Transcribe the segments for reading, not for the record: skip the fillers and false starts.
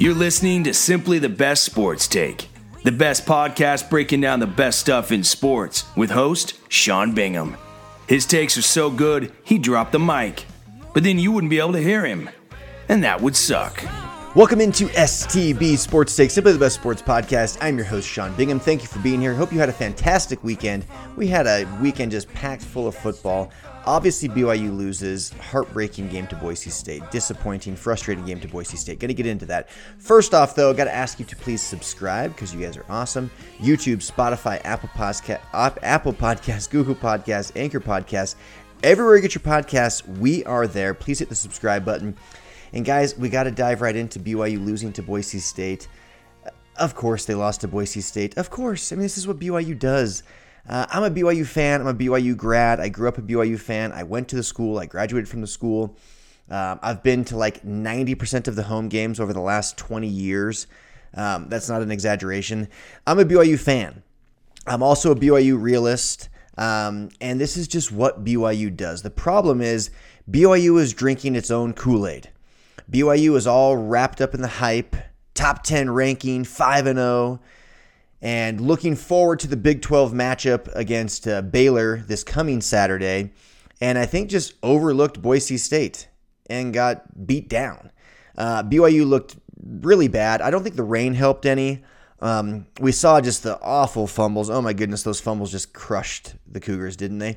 You're listening to Simply the Best Sports Take, the best podcast breaking down the best stuff in sports with host Sean Bingham. His takes are so good, he dropped the mic, but then you wouldn't be able to hear him, and that would suck. Welcome into STB Sports Take, Simply the Best Sports Podcast. I'm your host, Sean Bingham. Thank you for being here. Hope you had a fantastic weekend. We had a weekend just packed full of football. Obviously, BYU loses. Heartbreaking game to Boise State. Disappointing, frustrating game to Boise State. Going to get into that. First off, though, got to ask you to please subscribe because you guys are awesome. YouTube, Spotify, Apple Podcasts, Google Podcasts, Anchor Podcasts. Everywhere you get your podcasts, we are there. Please hit the subscribe button. And guys, we got to dive right into BYU losing to Boise State. Of course, they lost to Boise State. Of course. I mean, this is what BYU does. I'm a BYU fan. I'm a BYU grad. I grew up a BYU fan. I went to the school. I graduated from the school. I've been to like 90% of the home games over the last 20 years. That's not an exaggeration. I'm a BYU fan. I'm also a BYU realist. And this is just what BYU does. The problem is BYU is drinking its own Kool-Aid. BYU is all wrapped up in the hype, top 10 ranking, 5-0, and looking forward to the Big 12 matchup against Baylor this coming Saturday, and I think just overlooked Boise State and got beat down. BYU looked really bad. I don't think the rain helped any. We saw just the awful fumbles. Oh my goodness, those fumbles just crushed the Cougars, didn't they?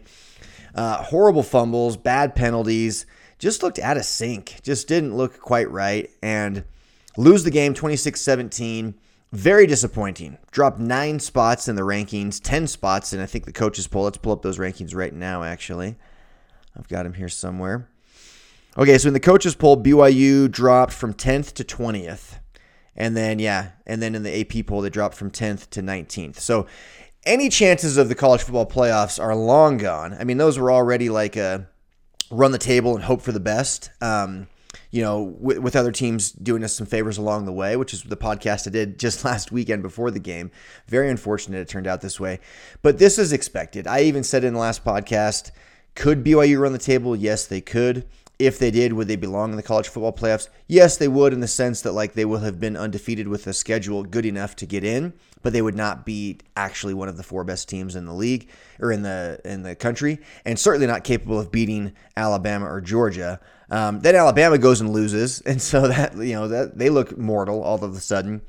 Horrible fumbles, bad penalties. Just looked out of sync, just didn't look quite right, and lose the game 26-17. Very disappointing. Dropped 9 spots in the rankings, 10 spots in I think the coaches poll. Let's pull up those rankings right now, actually. I've got them here somewhere. Okay, so in the coaches poll, BYU dropped from 10th to 20th. And then in the AP poll, they dropped from 10th to 19th. So any chances of the college football playoffs are long gone. I mean, those were already like a run the table and hope for the best, with other teams doing us some favors along the way, which is the podcast I did just last weekend before the game. Very unfortunate it turned out this way, but this is expected. I even said in the last podcast, could BYU run the table? Yes, they could. If they did, would they belong in the college football playoffs? Yes, they would, in the sense that like they will have been undefeated with a schedule good enough to get in, but they would not be actually one of the 4 best teams in the league or in the country, and certainly not capable of beating Alabama or Georgia. Then Alabama goes and loses, and so that they look mortal all of a sudden.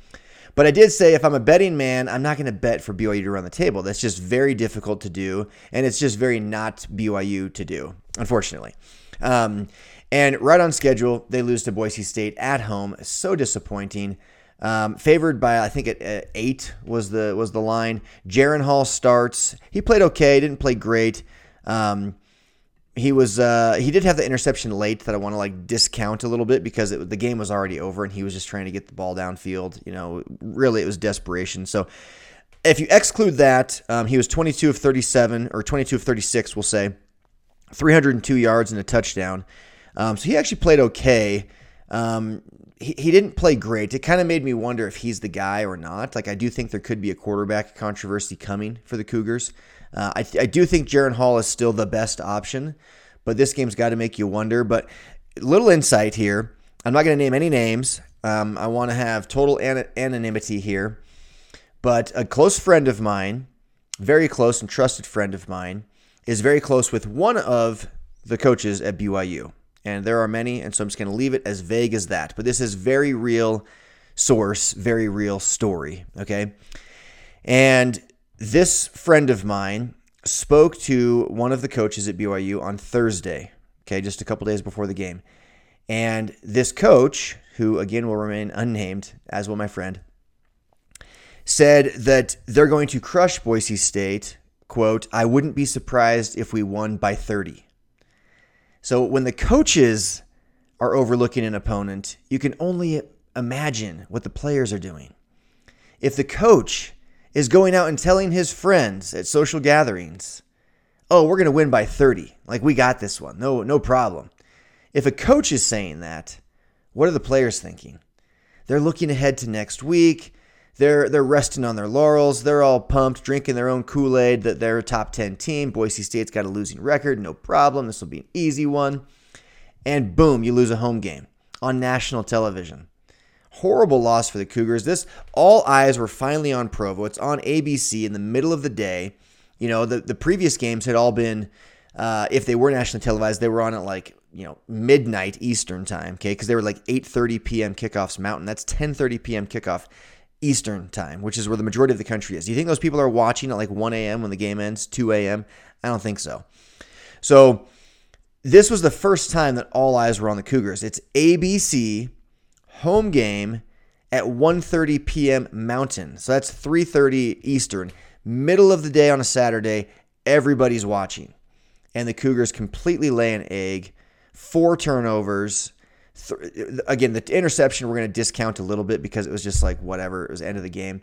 But I did say if I'm a betting man, I'm not going to bet for BYU to run the table. That's just very difficult to do, and it's just very not BYU to do, unfortunately. And right on schedule, they lose to Boise State at home. So disappointing. Favored by, I think, at 8 was the line. Jaron Hall starts. He played okay. Didn't play great. He did have the interception late that I want to like discount a little bit because the game was already over and he was just trying to get the ball downfield. Really it was desperation. So if you exclude that, he was 22 of 37 or 22 of 36, we'll say. 302 yards and a touchdown. So he actually played okay. He didn't play great. It kind of made me wonder if he's the guy or not. Like, I do think there could be a quarterback controversy coming for the Cougars. I do think Jaron Hall is still the best option, but this game's got to make you wonder. But little insight here. I'm not going to name any names. I want to have total anonymity here. But a close friend of mine, very close and trusted friend of mine, is very close with one of the coaches at BYU. And there are many, and so I'm just going to leave it as vague as that. But this is very real source, very real story, okay? And this friend of mine spoke to one of the coaches at BYU on Thursday, okay, just a couple days before the game. And this coach, who again will remain unnamed, as will my friend, said that they're going to crush Boise State. Quote, I wouldn't be surprised if we won by 30. So when the coaches are overlooking an opponent, you can only imagine what the players are doing. If the coach is going out and telling his friends at social gatherings, oh, we're going to win by 30. Like, we got this one. No problem. If a coach is saying that, what are the players thinking? They're looking ahead to next week. They're resting on their laurels. They're all pumped, drinking their own Kool-Aid that they're a top 10 team. Boise State's got a losing record. No problem. This will be an easy one. And boom, you lose a home game on national television. Horrible loss for the Cougars. This, all eyes were finally on Provo. It's on ABC in the middle of the day. You know, the previous games had all been, if they were nationally televised, they were on at like, you know, midnight Eastern time, okay? Because they were like 8:30 p.m. kickoffs Mountain. That's 10:30 p.m. kickoff Eastern time, which is where the majority of the country is. Do you think those people are watching at like 1 a.m. when the game ends, 2 a.m.? I don't think so. So this was the first time that all eyes were on the Cougars. It's ABC home game at 1:30 p.m. Mountain. So that's 3:30 Eastern. Middle of the day on a Saturday, everybody's watching. And the Cougars completely lay an egg. 4 turnovers. Again, the interception we're going to discount a little bit because it was just like whatever. It was the end of the game.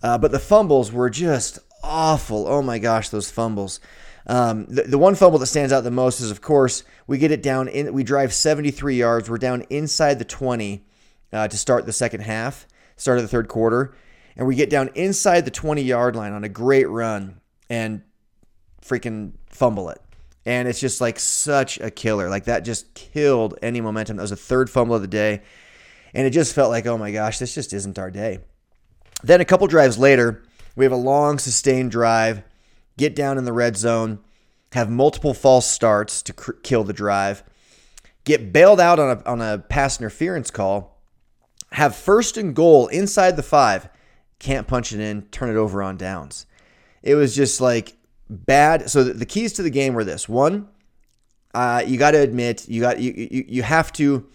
But the fumbles were just awful. Oh my gosh, those fumbles. The one fumble that stands out the most is, of course, we get it down. We drive 73 yards. We're down inside the 20 to start the second half, start of the third quarter. And we get down inside the 20-yard line on a great run and freaking fumble it. And it's just like such a killer. Like that just killed any momentum. That was the third fumble of the day. And it just felt like, oh my gosh, this just isn't our day. Then a couple drives later, we have a long sustained drive, get down in the red zone, have multiple false starts to kill the drive, get bailed out on a pass interference call, have first and goal inside the 5, can't punch it in, turn it over on downs. It was just like bad. So the keys to the game were this. One, you got to admit, you have to,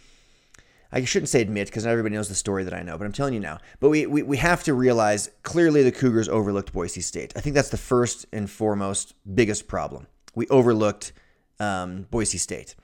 I shouldn't say admit because not everybody knows the story that I know, but I'm telling you now. But we have to realize clearly the Cougars overlooked Boise State. I think that's the first and foremost biggest problem. We overlooked Boise State.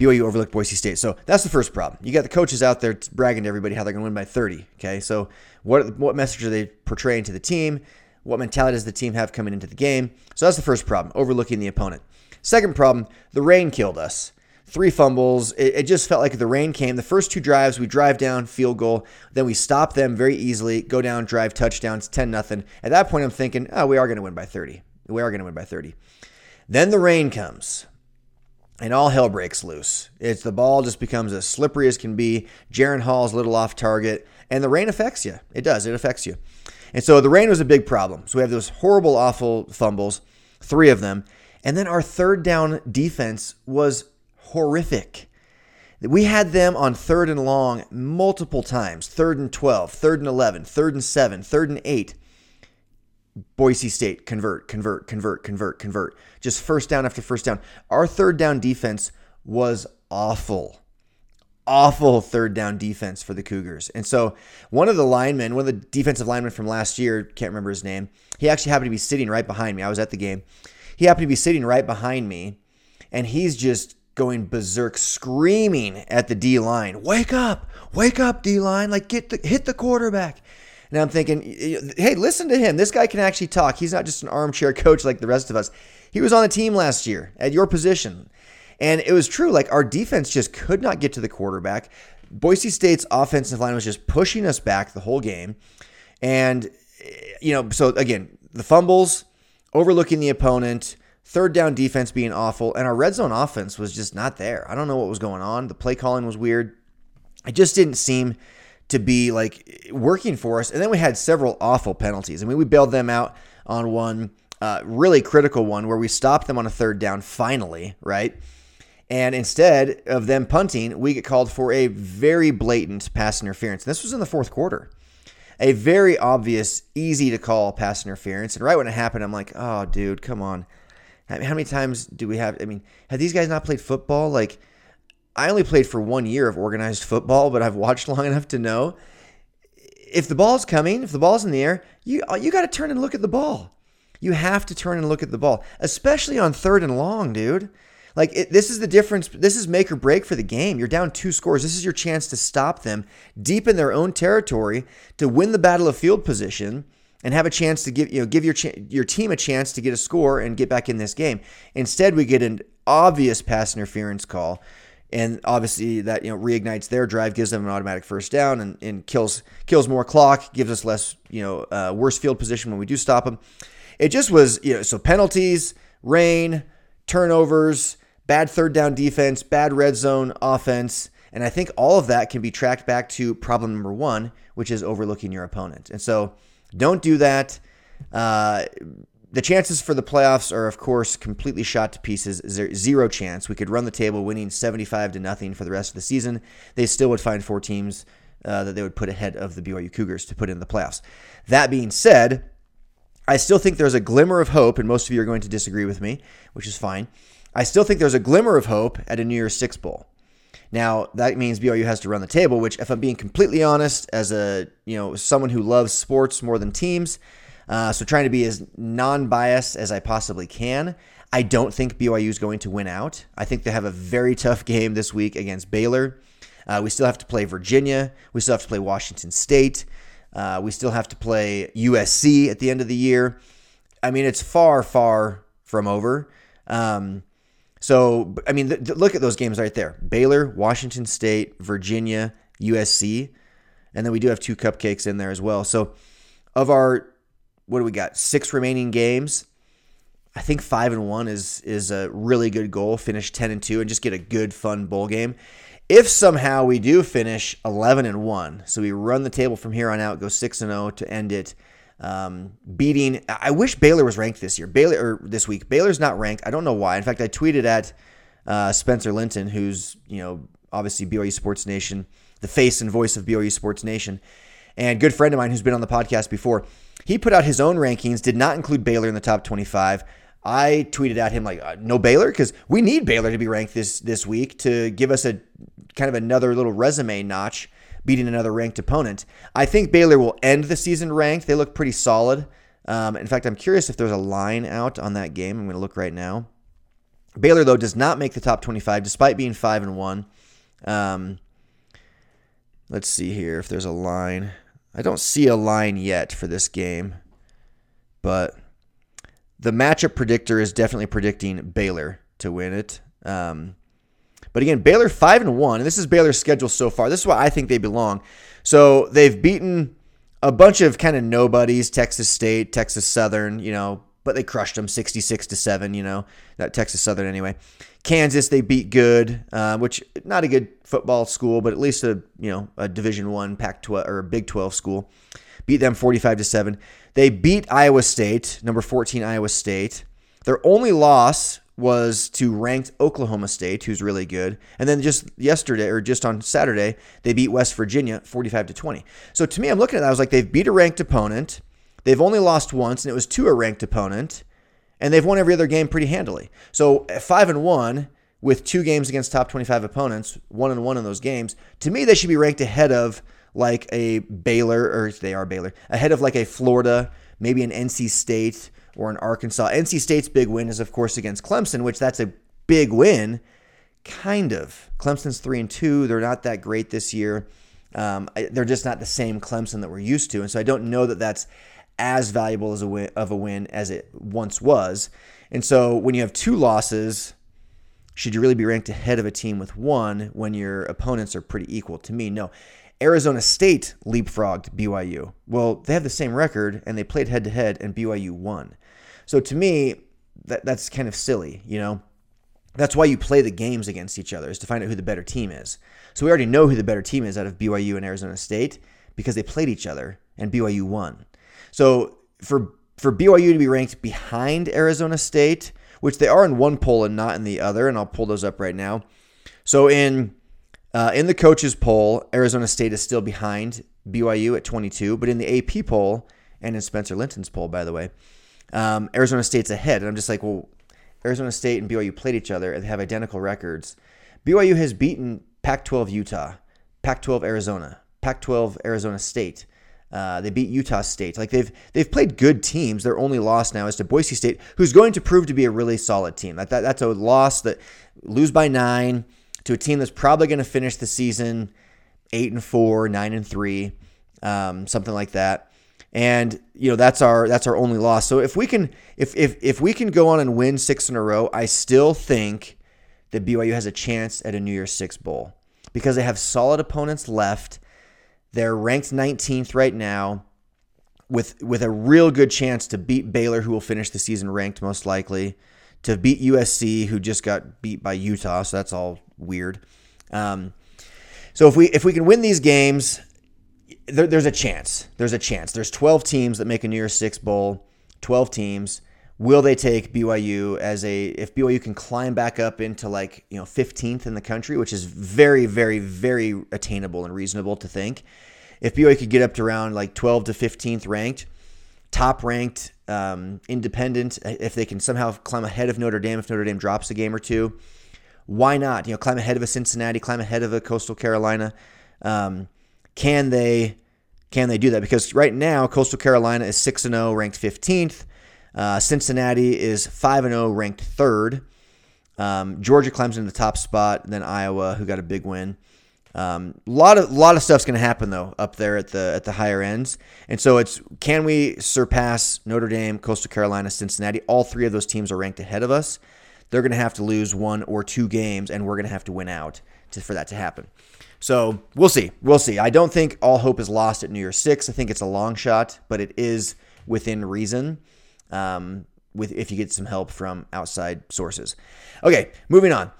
BYU overlooked Boise State. So that's the first problem. You got the coaches out there bragging to everybody how they're going to win by 30. Okay, so what message are they portraying to the team? What mentality does the team have coming into the game? So that's the first problem, overlooking the opponent. Second problem, the rain killed us. 3 fumbles. It just felt like the rain came. The first 2 drives, we drive down, field goal. Then we stop them very easily, go down, drive, touchdowns, 10-0. At that point, I'm thinking, oh, we are going to win by 30. We are going to win by 30. Then the rain comes. And all hell breaks loose. It's the ball just becomes as slippery as can be. Jaren Hall's a little off target. And the rain affects you. It does. It affects you. And so the rain was a big problem. So we have those horrible, awful fumbles, 3 of them. And then our third down defense was horrific. We had them on 3rd and long multiple times. 3rd and 12, 3rd and 11, 3rd and 7, 3rd and 8. Boise State, convert. Just first down after first down. Our third down defense was awful. Awful third down defense for the Cougars. And so one of the defensive linemen from last year, can't remember his name, he actually happened to be sitting right behind me. I was at the game. He happened to be sitting right behind me, and he's just going berserk, screaming at the D-line, wake up, D-line, like hit the quarterback. And I'm thinking, hey, listen to him. This guy can actually talk. He's not just an armchair coach like the rest of us. He was on the team last year at your position. And it was true. Like, our defense just could not get to the quarterback. Boise State's offensive line was just pushing us back the whole game. And, you know, so again, the fumbles, overlooking the opponent, third down defense being awful, and our red zone offense was just not there. I don't know what was going on. The play calling was weird. It just didn't seem to be like working for us. And then we had several awful penalties. I mean, we bailed them out on one really critical one where we stopped them on a 3rd down finally, right? And instead of them punting, we get called for a very blatant pass interference. And this was in the 4th quarter. A very obvious, easy to call pass interference. And right when it happened, I'm like, oh, dude, come on. I mean, how many times do we have? I mean, have these guys not played football? Like, I only played for 1 year of organized football, but I've watched long enough to know if the ball's coming, if the ball's in the air, you got to turn and look at the ball. You have to turn and look at the ball, especially on 3rd and long, dude. Like, this is the difference. This is make or break for the game. You're down 2 scores. This is your chance to stop them deep in their own territory, to win the battle of field position and have a chance to give your team a chance to get a score and get back in this game. Instead, we get an obvious pass interference call. And obviously that, reignites their drive, gives them an automatic 1st down and kills more clock, gives us less, worse field position when we do stop them. It just was, so penalties, rain, turnovers, bad 3rd down defense, bad red zone offense. And I think all of that can be tracked back to problem number one, which is overlooking your opponent. And so don't do that. The chances for the playoffs are, of course, completely shot to pieces. Zero chance. We could run the table winning 75-0 for the rest of the season. They still would find four teams that they would put ahead of the BYU Cougars to put in the playoffs. That being said, I still think there's a glimmer of hope, and most of you are going to disagree with me, which is fine. I still think there's a glimmer of hope at a New Year's Six Bowl. Now, that means BYU has to run the table, which, if I'm being completely honest, as a someone who loves sports more than teams, so trying to be as non-biased as I possibly can, I don't think BYU is going to win out. I think they have a very tough game this week against Baylor. We still have to play Virginia. We still have to play Washington State. We still have to play USC at the end of the year. I mean, it's far, far from over. So, I mean, look at those games right there. Baylor, Washington State, Virginia, USC. And then we do have two cupcakes in there as well. So of our, what do we got, 6 remaining games, I think 5-1 is a really good goal. Finish 10-2 and just get a good, fun bowl game. If somehow we do finish 11-1, so we run the table from here on out, go 6-0 to end it, beating. I wish Baylor was ranked this year. This week. Baylor's not ranked. I don't know why. In fact, I tweeted at Spencer Linton, who's obviously BYU Sports Nation, the face and voice of BYU Sports Nation, and good friend of mine who's been on the podcast before. He put out his own rankings, did not include Baylor in the top 25. I tweeted at him like, no Baylor? Because we need Baylor to be ranked this week to give us a kind of another little resume notch, beating another ranked opponent. I think Baylor will end the season ranked. They look pretty solid. In fact, I'm curious if there's a line out on that game. I'm going to look right now. Baylor, though, does not make the top 25, despite being 5-1. Let's see here if there's a line. I don't see a line yet for this game, but the matchup predictor is definitely predicting Baylor to win it. But again, Baylor 5-1, and this is Baylor's schedule so far. This is why I think they belong. So they've beaten a bunch of kind of nobodies, Texas State, Texas Southern, but they crushed them 66-7, not Texas Southern anyway. Kansas, they beat good, which not a good football school, but at least a Division I Pac-12 or a Big 12 school. Beat them 45-7. They beat Iowa State, number 14 Iowa State. Their only loss was to ranked Oklahoma State, who's really good. And then just on Saturday, they beat West Virginia 45-20. So to me, I'm looking at that. I was like, they've beat a ranked opponent. They've only lost once, and it was to a ranked opponent, and they've won every other game pretty handily. So 5-1 with 2 games against top 25 opponents, 1-1 in those games, to me they should be ranked ahead of like a Baylor, or they are Baylor, ahead of like a Florida, maybe an NC State or an Arkansas. NC State's big win is, of course, against Clemson, which that's a big win, kind of. Clemson's 3-2. They're not that great this year. They're just not the same Clemson that we're used to, and so I don't know that that's as valuable as a win as it once was. And so when you have 2 losses, should you really be ranked ahead of a team with 1 when your opponents are pretty equal? To me, no. Arizona State leapfrogged BYU. Well, they have the same record, and they played head-to-head, and BYU won. So to me, that's kind of silly, That's why you play the games against each other, is to find out who the better team is. So we already know who the better team is out of BYU and Arizona State because they played each other, and BYU won. So for BYU to be ranked behind Arizona State, which they are in one poll and not in the other, and I'll pull those up right now. So in the coaches poll, Arizona State is still behind BYU at 22, but in the AP poll and in Spencer Linton's poll, by the way, Arizona State's ahead. And I'm just like, well, Arizona State and BYU played each other and they have identical records. BYU has beaten Pac-12 Utah, Pac-12 Arizona, Pac-12 Arizona State. They beat Utah State. Like they've played good teams. Their only loss now is to Boise State, who's going to prove to be a really solid team. That's a loss that lose by 9 to a team that's probably going to finish the season 8-4, 9-3, something like that. And that's our only loss. So if we can go on and win 6 in a row, I still think that BYU has a chance at a New Year's Six Bowl because they have solid opponents left. They're ranked 19th right now with a real good chance to beat Baylor, who will finish the season ranked most likely, to beat USC, who just got beat by Utah, so that's all weird. So if we can win these games, there's a chance. There's a chance. There's 12 teams that make a New Year's Six Bowl, 12 teams. Will they take BYU if BYU can climb back up into 15th in the country, which is very, very, very attainable and reasonable to think. If BYU could get up to around 12 to 15th ranked, top ranked, independent, if they can somehow climb ahead of Notre Dame, if Notre Dame drops a game or two, why not? Climb ahead of a Cincinnati, climb ahead of a Coastal Carolina. Can they do that? Because right now, Coastal Carolina is 6-0, ranked 15th. Cincinnati is 5-0, ranked 3rd. Georgia climbs into the top spot, then Iowa, who got a big win. A lot of stuff's going to happen though up there at the higher ends, and so it's can we surpass Notre Dame, Coastal Carolina, Cincinnati? All three of those teams are ranked ahead of us. They're going to have to lose one or two games, and we're going to have to win out for that to happen. So we'll see. I don't think all hope is lost at New Year's Six. I think it's a long shot, but it is within reason. If you get some help from outside sources. Okay, moving on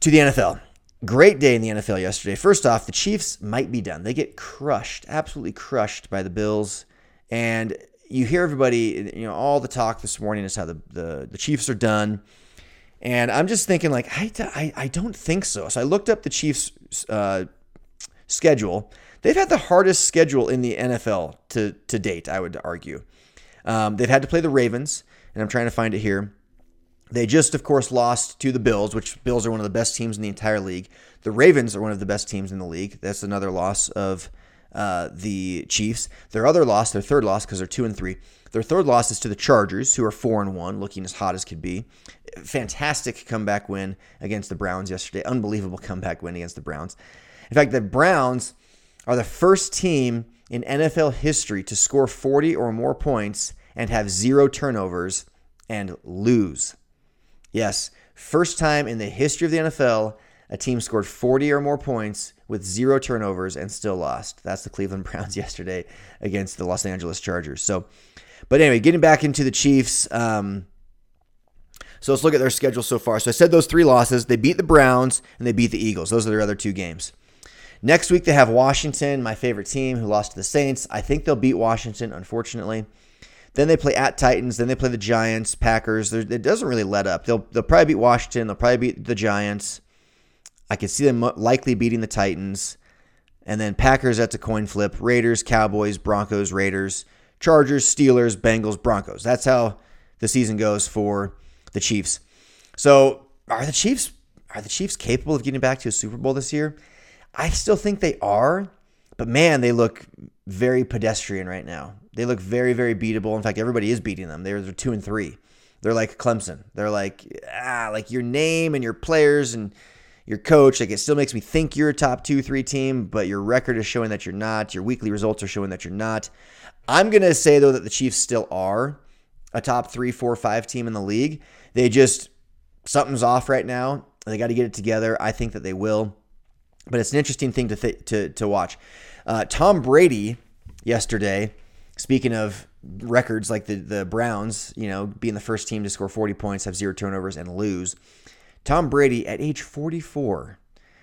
to the NFL. Great day in the NFL yesterday. First off, the Chiefs might be done. They get crushed, absolutely crushed by the Bills. And you hear everybody, all the talk this morning is how the Chiefs are done. And I'm just thinking I don't think so. So I looked up the Chiefs schedule. They've had the hardest schedule in the NFL to date, I would argue. They've had to play the Ravens, and I'm trying to find it here. They just, of course, lost to the Bills, which Bills are one of the best teams in the entire league. The Ravens are one of the best teams in the league. That's another loss of the Chiefs. Their third loss, because they're 2-3. Their third loss is to the Chargers, who are 4-1, looking as hot as could be. Fantastic comeback win against the Browns yesterday. Unbelievable comeback win against the Browns. In fact, the Browns are the first team in NFL history to score 40 or more points and have 0 turnovers and lose. Yes, first time in the history of the NFL, a team scored 40 or more points with 0 turnovers and still lost. That's the Cleveland Browns yesterday against the Los Angeles Chargers. So, but anyway, getting back into the Chiefs. So let's look at their schedule so far. So I said those 3 losses. They beat the Browns and they beat the Eagles. Those are their other 2 games. Next week, they have Washington, my favorite team, who lost to the Saints. I think they'll beat Washington, unfortunately. Then they play at Titans. Then they play the Giants, Packers. It doesn't really let up. They'll probably beat Washington. They'll probably beat the Giants. I could see them likely beating the Titans. And then Packers, that's a coin flip. Raiders, Cowboys, Broncos, Raiders, Chargers, Steelers, Bengals, Broncos. That's how the season goes for the Chiefs. So are the Chiefs capable of getting back to a Super Bowl this year? I still think they are, but man, they look very pedestrian right now. They look very, very beatable. In fact, everybody is beating them. They're 2-3. They're like Clemson. They're like your name and your players and your coach. It still makes me think you're a top 2-3 team, but your record is showing that you're not. Your weekly results are showing that you're not. I'm going to say, though, that the Chiefs still are a top 3, 4, 5 team in the league. Something's off right now. They got to get it together. I think that they will. But it's an interesting thing to watch. Tom Brady yesterday, speaking of records like the Browns, being the first team to score 40 points, have 0 turnovers, and lose. Tom Brady, at age 44,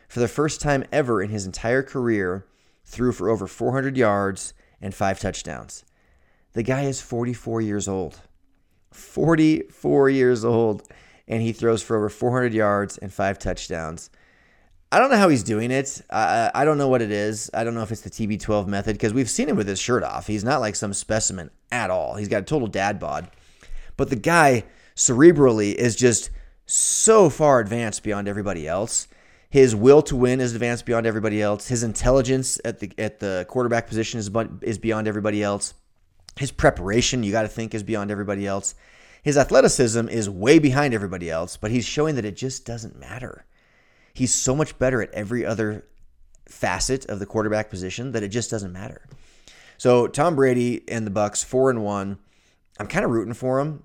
for the first time ever in his entire career, threw for over 400 yards and 5 touchdowns. The guy is 44 years old. 44 years old, and he throws for over 400 yards and 5 touchdowns. I don't know how he's doing it. I don't know what it is. I don't know if it's the TB12 method, because we've seen him with his shirt off. He's not like some specimen at all. He's got a total dad bod. But the guy cerebrally is just so far advanced beyond everybody else. His will to win is advanced beyond everybody else. His intelligence at the quarterback position is beyond everybody else. His preparation, you got to think, is beyond everybody else. His athleticism is way behind everybody else, but he's showing that it just doesn't matter. He's so much better at every other facet of the quarterback position that it just doesn't matter. So Tom Brady and the Bucs, 4-1. I'm kind of rooting for him.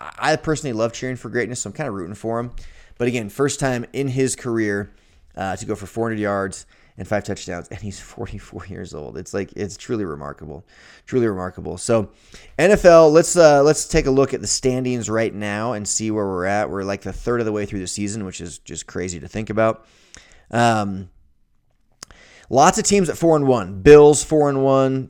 I personally love cheering for greatness, so I'm kind of rooting for him. But again, first time in his career to go for 400 yards and 5 touchdowns, and he's 44 years old. It's truly remarkable, truly remarkable. So NFL, let's take a look at the standings right now and see where we're at. We're like the third of the way through the season, which is just crazy to think about. Lots of teams at 4-1. Bills 4-1.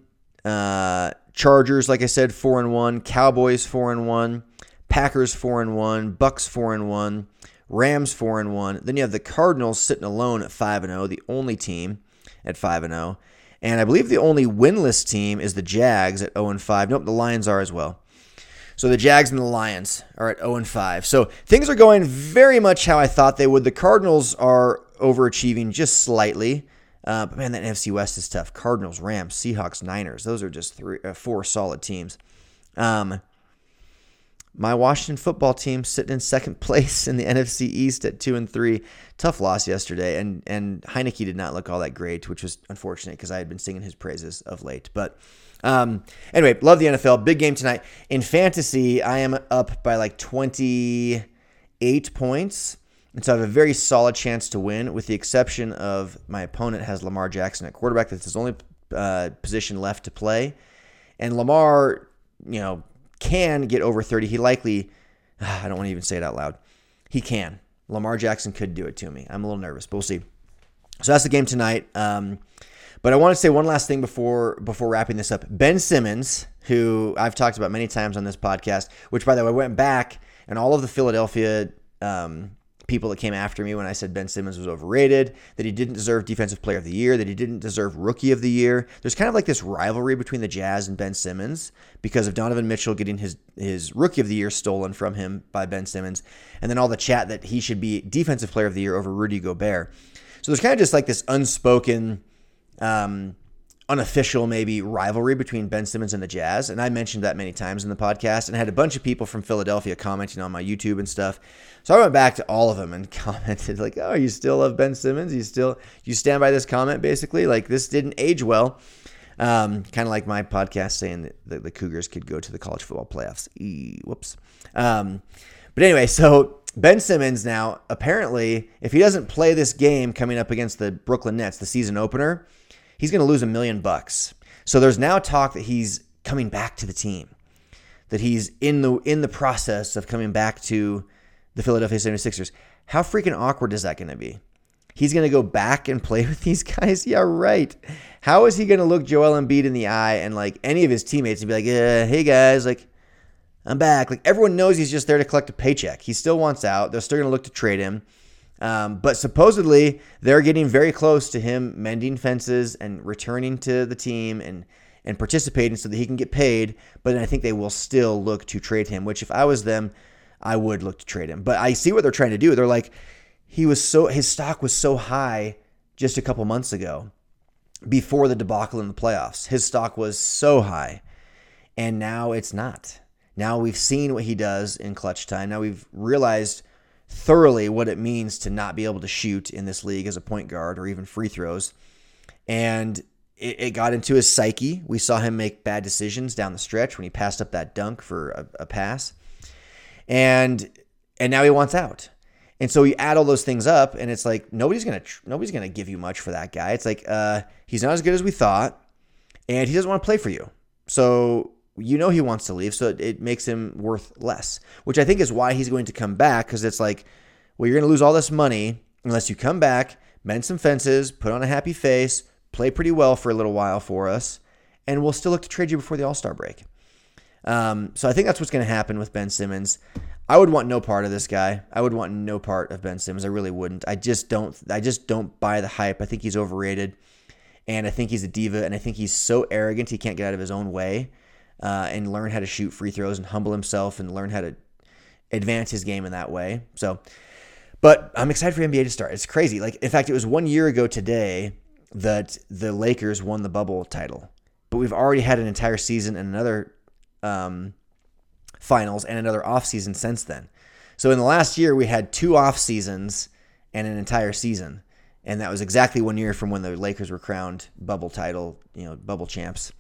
Chargers, like I said, 4-1. Cowboys 4-1. Packers 4-1. Bucks 4-1. Rams 4-1. Then you have the Cardinals sitting alone at 5-0, the only team at 5-0. And I believe the only winless team is the Jags at 0-5. Nope, the Lions are as well. So the Jags and the Lions are at 0-5. So things are going very much how I thought they would. The Cardinals are overachieving just slightly. But man, that NFC West is tough. Cardinals, Rams, Seahawks, Niners. Those are just four solid teams. My Washington football team sitting in second place in the NFC East at 2-3. Tough loss yesterday, and Heineke did not look all that great, which was unfortunate because I had been singing his praises of late. But anyway, love the NFL. Big game tonight. In fantasy, I am up by like 28 points. And so I have a very solid chance to win, with the exception of my opponent has Lamar Jackson at quarterback. That's his only position left to play. And Lamar, you know, can get over 30. He likely, I don't want to even say it out loud. He can. Lamar Jackson could do it to me. I'm a little nervous, but we'll see. So that's the game tonight. But I want to say one last thing before wrapping this up. Ben Simmons, who I've talked about many times on this podcast, which, by the way, I went back and all of the Philadelphia people that came after me when I said Ben Simmons was overrated, that he didn't deserve Defensive Player of the Year, that he didn't deserve Rookie of the Year. There's kind of like this rivalry between the Jazz and Ben Simmons because of Donovan Mitchell getting his Rookie of the Year stolen from him by Ben Simmons, and then all the chat that he should be Defensive Player of the Year over Rudy Gobert. So there's kind of just like this unspoken, unofficial maybe rivalry between Ben Simmons and the Jazz, and I mentioned that many times in the podcast, and I had a bunch of people from Philadelphia commenting on my YouTube and stuff. So I went back to all of them and commented like, "Oh, you still love Ben Simmons? You stand by this comment basically? Like, this didn't age well." Kind of like my podcast saying that the Cougars could go to the college football playoffs. Whoops. But anyway, so Ben Simmons now, apparently, if he doesn't play this game coming up against the Brooklyn Nets, the season opener, he's going to lose $1 million. So there's now talk that he's coming back to the team, that he's in the process of coming back to the Philadelphia 76ers. How freaking awkward is that going to be? He's going to go back and play with these guys? Yeah, right. How is he going to look Joel Embiid in the eye and like any of his teammates and be like, "Hey guys, like I'm back"? Like, everyone knows he's just there to collect a paycheck. He still wants out. They're still going to look to trade him. But supposedly they're getting very close to him mending fences and returning to the team and participating so that he can get paid. But I think they will still look to trade him, which if I was them, I would look to trade him. But I see what they're trying to do. They're like, his stock was so high just a couple months ago before the debacle in the playoffs. His stock was so high, and now it's not. Now we've seen what he does in clutch time. Now we've realized thoroughly what it means to not be able to shoot in this league as a point guard or even free throws. And it got into his psyche. We saw him make bad decisions down the stretch when he passed up that dunk for a pass. And now he wants out. And so you add all those things up, and it's like nobody's going to give you much for that guy. It's like he's not as good as we thought, and he doesn't want to play for you. So you know he wants to leave, so it makes him worth less, which I think is why he's going to come back, because it's like, well, you're going to lose all this money unless you come back, mend some fences, put on a happy face, play pretty well for a little while for us, and we'll still look to trade you before the All-Star break. So I think that's what's going to happen with Ben Simmons. I would want no part of this guy. I would want no part of Ben Simmons. I really wouldn't. I just don't buy the hype. I think he's overrated, and I think he's a diva, and I think he's so arrogant he can't get out of his own way. And learn how to shoot free throws and humble himself and learn how to advance his game in that way. So, but I'm excited for NBA to start. It's crazy. Like, in fact, it was 1 year ago today that the Lakers won the bubble title, but we've already had an entire season and another finals and another off season since then. So in the last year, we had two off seasons and an entire season, and that was exactly 1 year from when the Lakers were crowned bubble title, you know, bubble champs.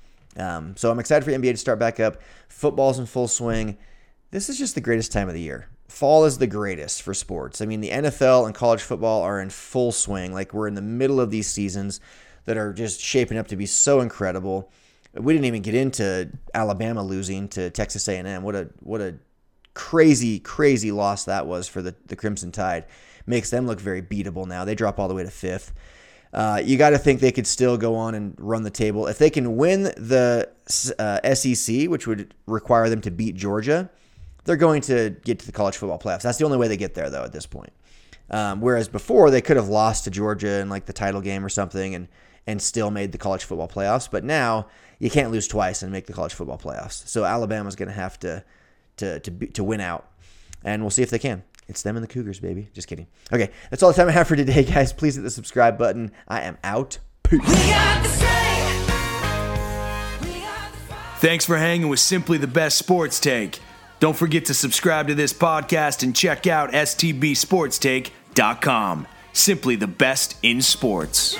So I'm excited for the NBA to start back up. Football's in full swing. This is just the greatest time of the year. Fall is the greatest for sports. I mean, the NFL and college football are in full swing. Like, we're in the middle of these seasons that are just shaping up to be so incredible. We didn't even get into Alabama losing to Texas A&M. What a crazy, crazy loss that was for the Crimson Tide. Makes them look very beatable now. They drop all the way to 5th. You got to think they could still go on and run the table. If they can win the SEC, which would require them to beat Georgia, they're going to get to the college football playoffs. That's the only way they get there, though, at this point. Whereas before, they could have lost to Georgia in like the title game or something and still made the college football playoffs. But now you can't lose twice and make the college football playoffs. So Alabama's going to have to win out, and we'll see if they can. It's them and the Cougars, baby. Just kidding. Okay, that's all the time I have for today, guys. Please hit the subscribe button. I am out. Peace. Thanks for hanging with Simply the Best Sports Take. Don't forget to subscribe to this podcast and check out stbsportstake.com. Simply the best in sports.